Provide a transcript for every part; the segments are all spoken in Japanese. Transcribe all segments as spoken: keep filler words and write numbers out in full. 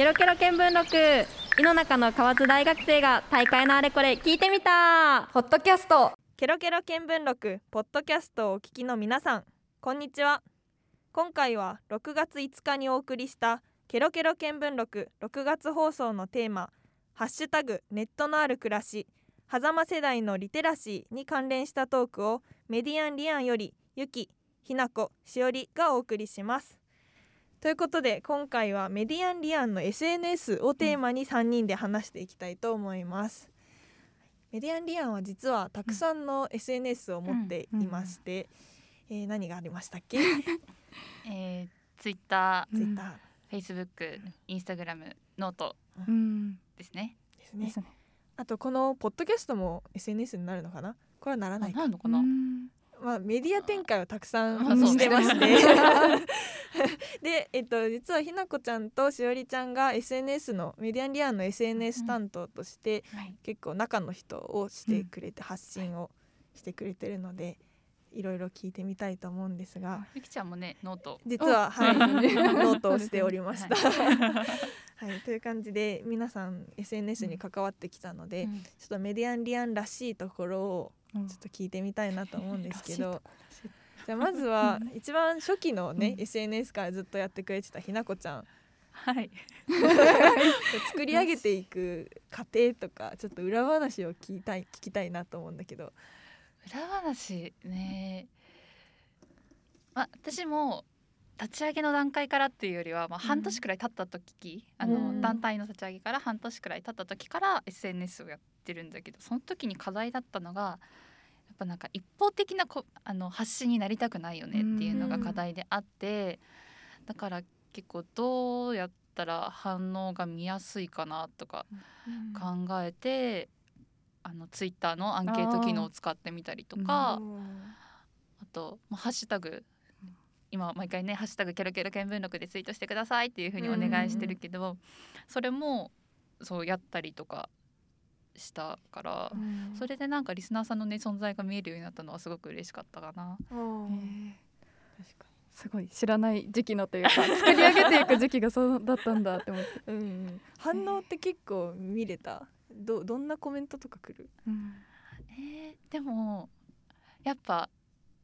ケロケロ見聞録、井の中の河津大学生が大会のあれこれ聞いてみたポッドキャスト。ケロケロ見聞録ポッドキャストをお聞きの皆さん、こんにちは。今回はろくがついつかにお送りしたケロケロ見聞録ろくがつ放送のテーマ、ハッシュタグネットのある暮らし、狭間世代のリテラシーに関連したトークをメディアンリアンよりゆき、ひなこ、しおりがお送りします。ということで今回はメディアンリアンの エスエヌエス をテーマにさんにんで話していきたいと思います、うん、メディアンリアンは実はたくさんの エスエヌエス を持っていまして、うんうんうん、えー、何がありましたっけ、えー、Twitter、うん、Facebook、Instagram、ノートですね、うん、ですね。あとこのポッドキャストも エスエヌエス になるのかな、これはならないかなるのかな、うん、まあ、メディア展開をたくさんしてまして、ね、で、えっと、実はひなこちゃんとしおりちゃんが エスエヌエス のメディアンリアンの エスエヌエス 担当として、うん、はい、結構中の人をしてくれて、うん、発信をしてくれてるので、はい、いろいろ聞いてみたいと思うんですが、ゆきちゃんもねノート実は、はい、ノートをしておりました、はいはい、という感じで皆さん エスエヌエス に関わってきたので、うん、ちょっとメディアンリアンらしいところをちょっと聞いてみたいなと思うんですけど、じゃあまずは一番初期のね、うん、エスエヌエス からずっとやってくれてたひなこちゃん、はい作り上げていく過程とかちょっと裏話を聞きたい聞きたいなと思うんだけど。裏話ね、まあ、私も立ち上げの段階からっていうよりは、まあ、半年くらい経った時、うん、あの団体の立ち上げから半年くらい経った時から エスエヌエス をやっててるんだけど、その時に課題だったのがやっぱなんか一方的なこあの発信になりたくないよねっていうのが課題であって、だから結構どうやったら反応が見やすいかなとか考えて、あのツイッターのアンケート機能を使ってみたりとか、 あ, あと、まあ、ハッシュタグ今毎回ねハッシュタグケロケロ見聞録でツイートしてくださいっていう風にお願いしてるけど、それもそうやったりとかしたから、うん、それでなんかリスナーさんのね存在が見えるようになったのはすごく嬉しかったかな。えー、確かにすごい知らない時期のというか作り上げていく時期がそうだったんだって思って、うんうん、反応って結構見れた ど, どんなコメントとか来る、うん、えー、でもやっぱ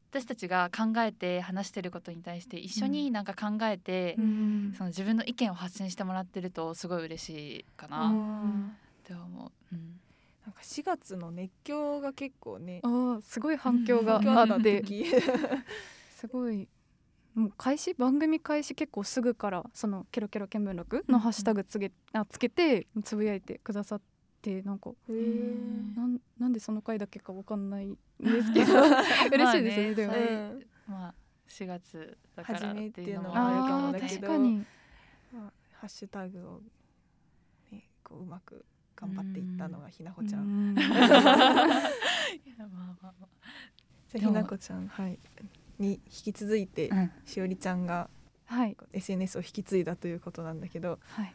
私たちが考えて話してることに対して一緒になんか考えて、うん、その自分の意見を発信してもらってるとすごい嬉しいかな、うんって思う、うん、なんかしがつの熱狂が結構ね、あすごい反響があって、うん、すごいもう開始番組開始結構すぐからそのケロケロ見聞録のハッシュタグつ け,、うん、つけてつぶやいてくださって、なんかへ な, んなんでその回だけか分かんないんですけど嬉しいですね。でもね、まあ、しがつだからっていうのもあるけど、確かに、まあ、ハッシュタグを、ね、こ う, うまく頑張っていったのがひなこちゃん。ひなこちゃん、はい、に引き続いて、うん、しおりちゃんが、はい、エスエヌエス を引き継いだということなんだけど、はい、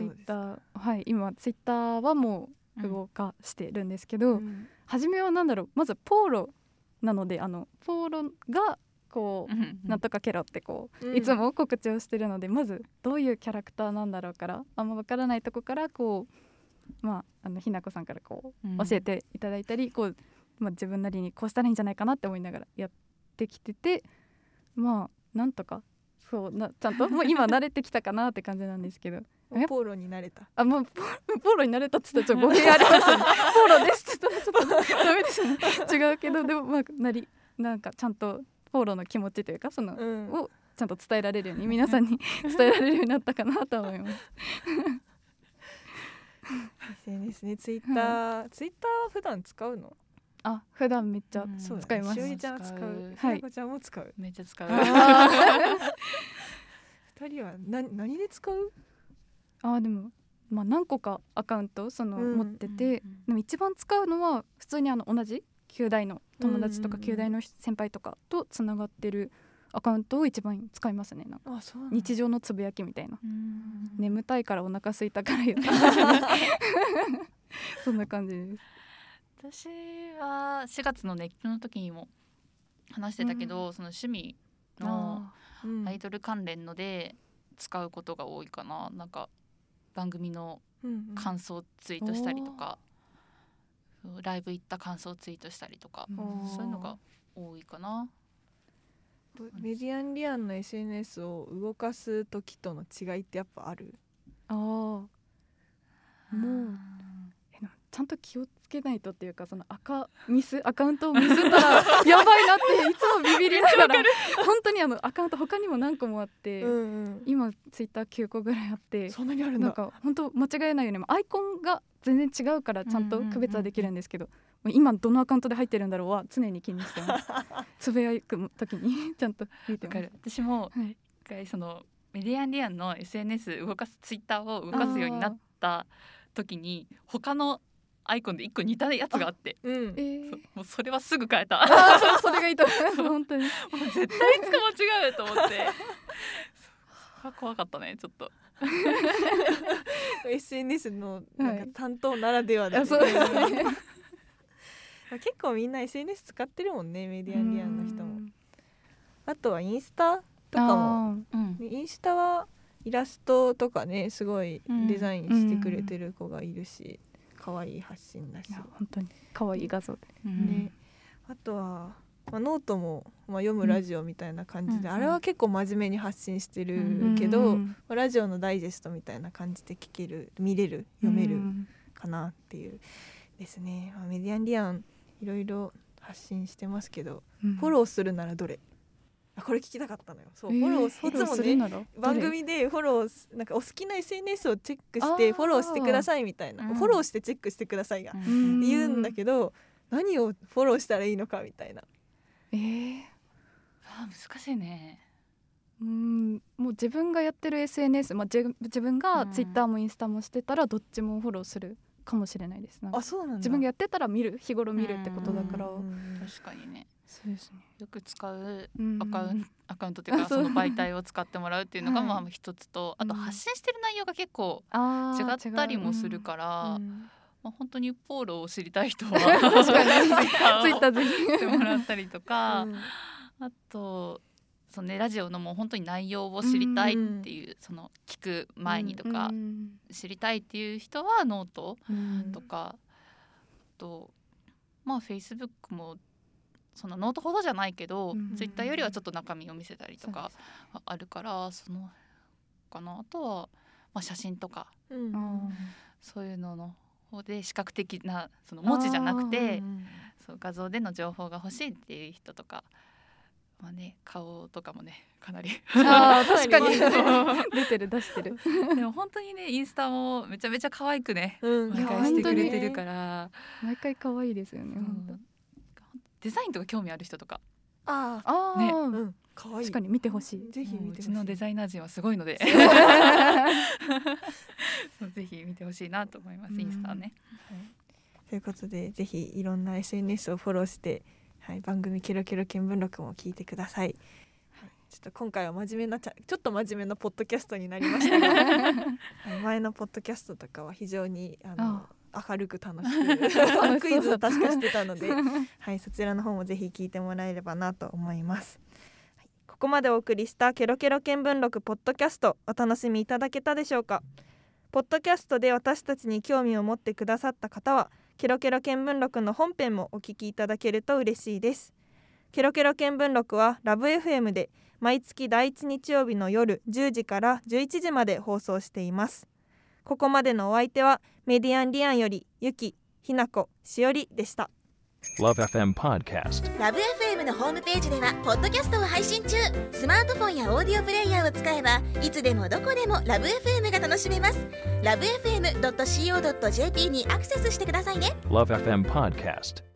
どうですか？ Twitter、はい、今ツイッターはもう動かしてるんですけど、うん、初めはなんだろう、まずポーロなので、あのポーロがこう、うんうん、なんとかケロってこう、うん、いつも告知をしてるので、まずどういうキャラクターなんだろうからあんま分からないとこからこう、まあ、あのひなこさんからこう教えていただいたり、うんこうまあ、自分なりにこうしたらいいんじゃないかなって思いながらやってきてて、まあなんとかそうなちゃんともう今慣れてきたかなって感じなんですけどポーロに慣れた、あ、まあ、ポ, ポーロに慣れたって言ったらちょっと語弊ありますよねポーロですって言ったらちょっとダメですよね違うけど、でもまあなりなんかちゃんとポーロの気持ちというかその、うん、をちゃんと伝えられるように皆さんに伝えられるようになったかなと思いますエスエヌエス ね、ツイッター、ツイッターは普段使うの？あ、普段めっちゃ使います。しおりちゃんは使う、ひなこちゃんも使う。めっちゃ使う。二人はな何で使う？あ、でもまあ何個かアカウントその、うん、持ってて、うんうん、でも一番使うのは普通にあの同じきゅう代の友達とかきゅう代の先輩とかとつながってるアカウントを一番使いますね。なんか日常のつぶやきみたいな、うん、眠たいからお腹空いたからよそんな感じです。私はしがつの熱狂の時にも話してたけど、うん、その趣味のアイドル関連ので使うことが多いかな。なんか番組の感想をツイートしたりとか、うん、ライブ行った感想をツイートしたりとか、そういうのが多いかな。メディアンリアンの エスエヌエス を動かす時との違いってやっぱある？ああ、もうちゃんと気をつけないとっていうか、その赤ミスアカウントをミスったらやばいなっていつもビビりながら本当にあのアカウント他にも何個もあって、うんうん、今ツイッターきゅうこぐらいあって、そんなにあるんだ。なんか本当間違えないようにアイコンが全然違うからちゃんと区別はできるんですけど、うんうんうん、今どのアカウントで入ってるんだろうは常に気にしてますつぶやく時にちゃんと見てます。わかる。私も一回そのメディアンリアンの エスエヌエス 動かすツイッターを動かすようになった時に他のアイコンで一個似たやつがあって、あ、うん、えー、そ, もうそれはすぐ変えた。あ、そ, それがいいと思います本当にもう絶対いつか間違うと思ってそれは怖かったねちょっとエスエヌエス のなんか担当ならではだね、はい、結構みんな エスエヌエス 使ってるもんね、メディアンリアンの人も。あとはインスタとかも、うん、インスタはイラストとかね、すごいデザインしてくれてる子がいるし、可愛い発信だし、本当に可愛い画像で、うんね、あとは、まあ、ノートも、まあ、読むラジオみたいな感じで、うん、あれは結構真面目に発信してるけど、うん、まあ、ラジオのダイジェストみたいな感じで聞ける、見れる、読めるかなっていうですね、まあ、メディアンリアンいろいろ発信してますけど、うん、フォローするならどれ？あ、これ聞きたかったのよ。そう、えー、フォロー、いつもね番組でフォロー、なんかお好きな エスエヌエス をチェックしてフォローしてくださいみたいな、うん、フォローしてチェックしてくださいが、うん、言うんだけど、何をフォローしたらいいのかみたいな。えー、あ、難しいね。うん、もう自分がやってる エスエヌエス、まあ、自分が Twitter もインスタもしてたらどっちもフォローするかもしれないです。なんか、あ、そうなんだ。自分がやってたら見る、日頃見るってことだから。確かにね。そうですね。よく使うアカウント、アカウントっていうか、その媒体を使ってもらうっていうのがまあ一つと、はい、あと発信してる内容が結構違ったりもするから、まあ、本当にポールを知りたい人はツイッターを見てもらったりとか、うん、あとその、ね、ラジオのもう本当に内容を知りたいっていう、うんうん、その聞く前にとか、うんうん、知りたいっていう人はノートとか、うん、とまあ Facebook もそのノートほどじゃないけど、うんうん、Twitter よりはちょっと中身を見せたりとかあるから、そのかな。あとは、まあ、写真とか、うん、そういうのの方で視覚的なその文字じゃなくて、うん、そう画像での情報が欲しいっていう人とか。まあね、顔とかもねかなりあ確かに出てる出してるでも本当にねインスタもめちゃめちゃ可愛くね、うん、毎回してくれてるから毎回可愛いですよね、うん、本当デザインとか興味ある人とかああ、ね、うん、可愛い。確かに見てほしい。ぜひ見てほしい。うちのデザイナー陣はすごいのでそうぜひ見てほしいなと思います、うん、インスタはね、はい、ということでぜひいろんな エスエヌエス をフォローしてはい、番組ケロケロ見聞録も聞いてください、はい、ちょっと今回は真面目なちょっと真面目なポッドキャストになりましたが前のポッドキャストとかは非常にあのあ明るく楽しくクイズを確かしてたのではい、そちらの方もぜひ聞いてもらえればなと思います、はい、ここまでお送りしたケロケロ見聞録ポッドキャスト、お楽しみいただけたでしょうか。ポッドキャストで私たちに興味を持ってくださった方はケロケロ見聞録の本編もお聞きいただけると嬉しいです。ケロケロ見聞録は ラブ エフエム で毎月だいいち日曜日の夜じゅうじからじゅういちじまで放送しています。ここまでのお相手はメディアンリアンよりゆき、ひなこ、しおりでした。 ラブ エフエム Podcast。 ラブ エフエム のホームページではポッドキャストを配信中。スマートフォンやオーディオプレイヤーを使えばいつでもどこでもラブ エフエム が楽しめます。ラブ エフエム ドット シーオー ドット ジェーピー にアクセスしてくださいね。ラブ エフエム ポッドキャスト。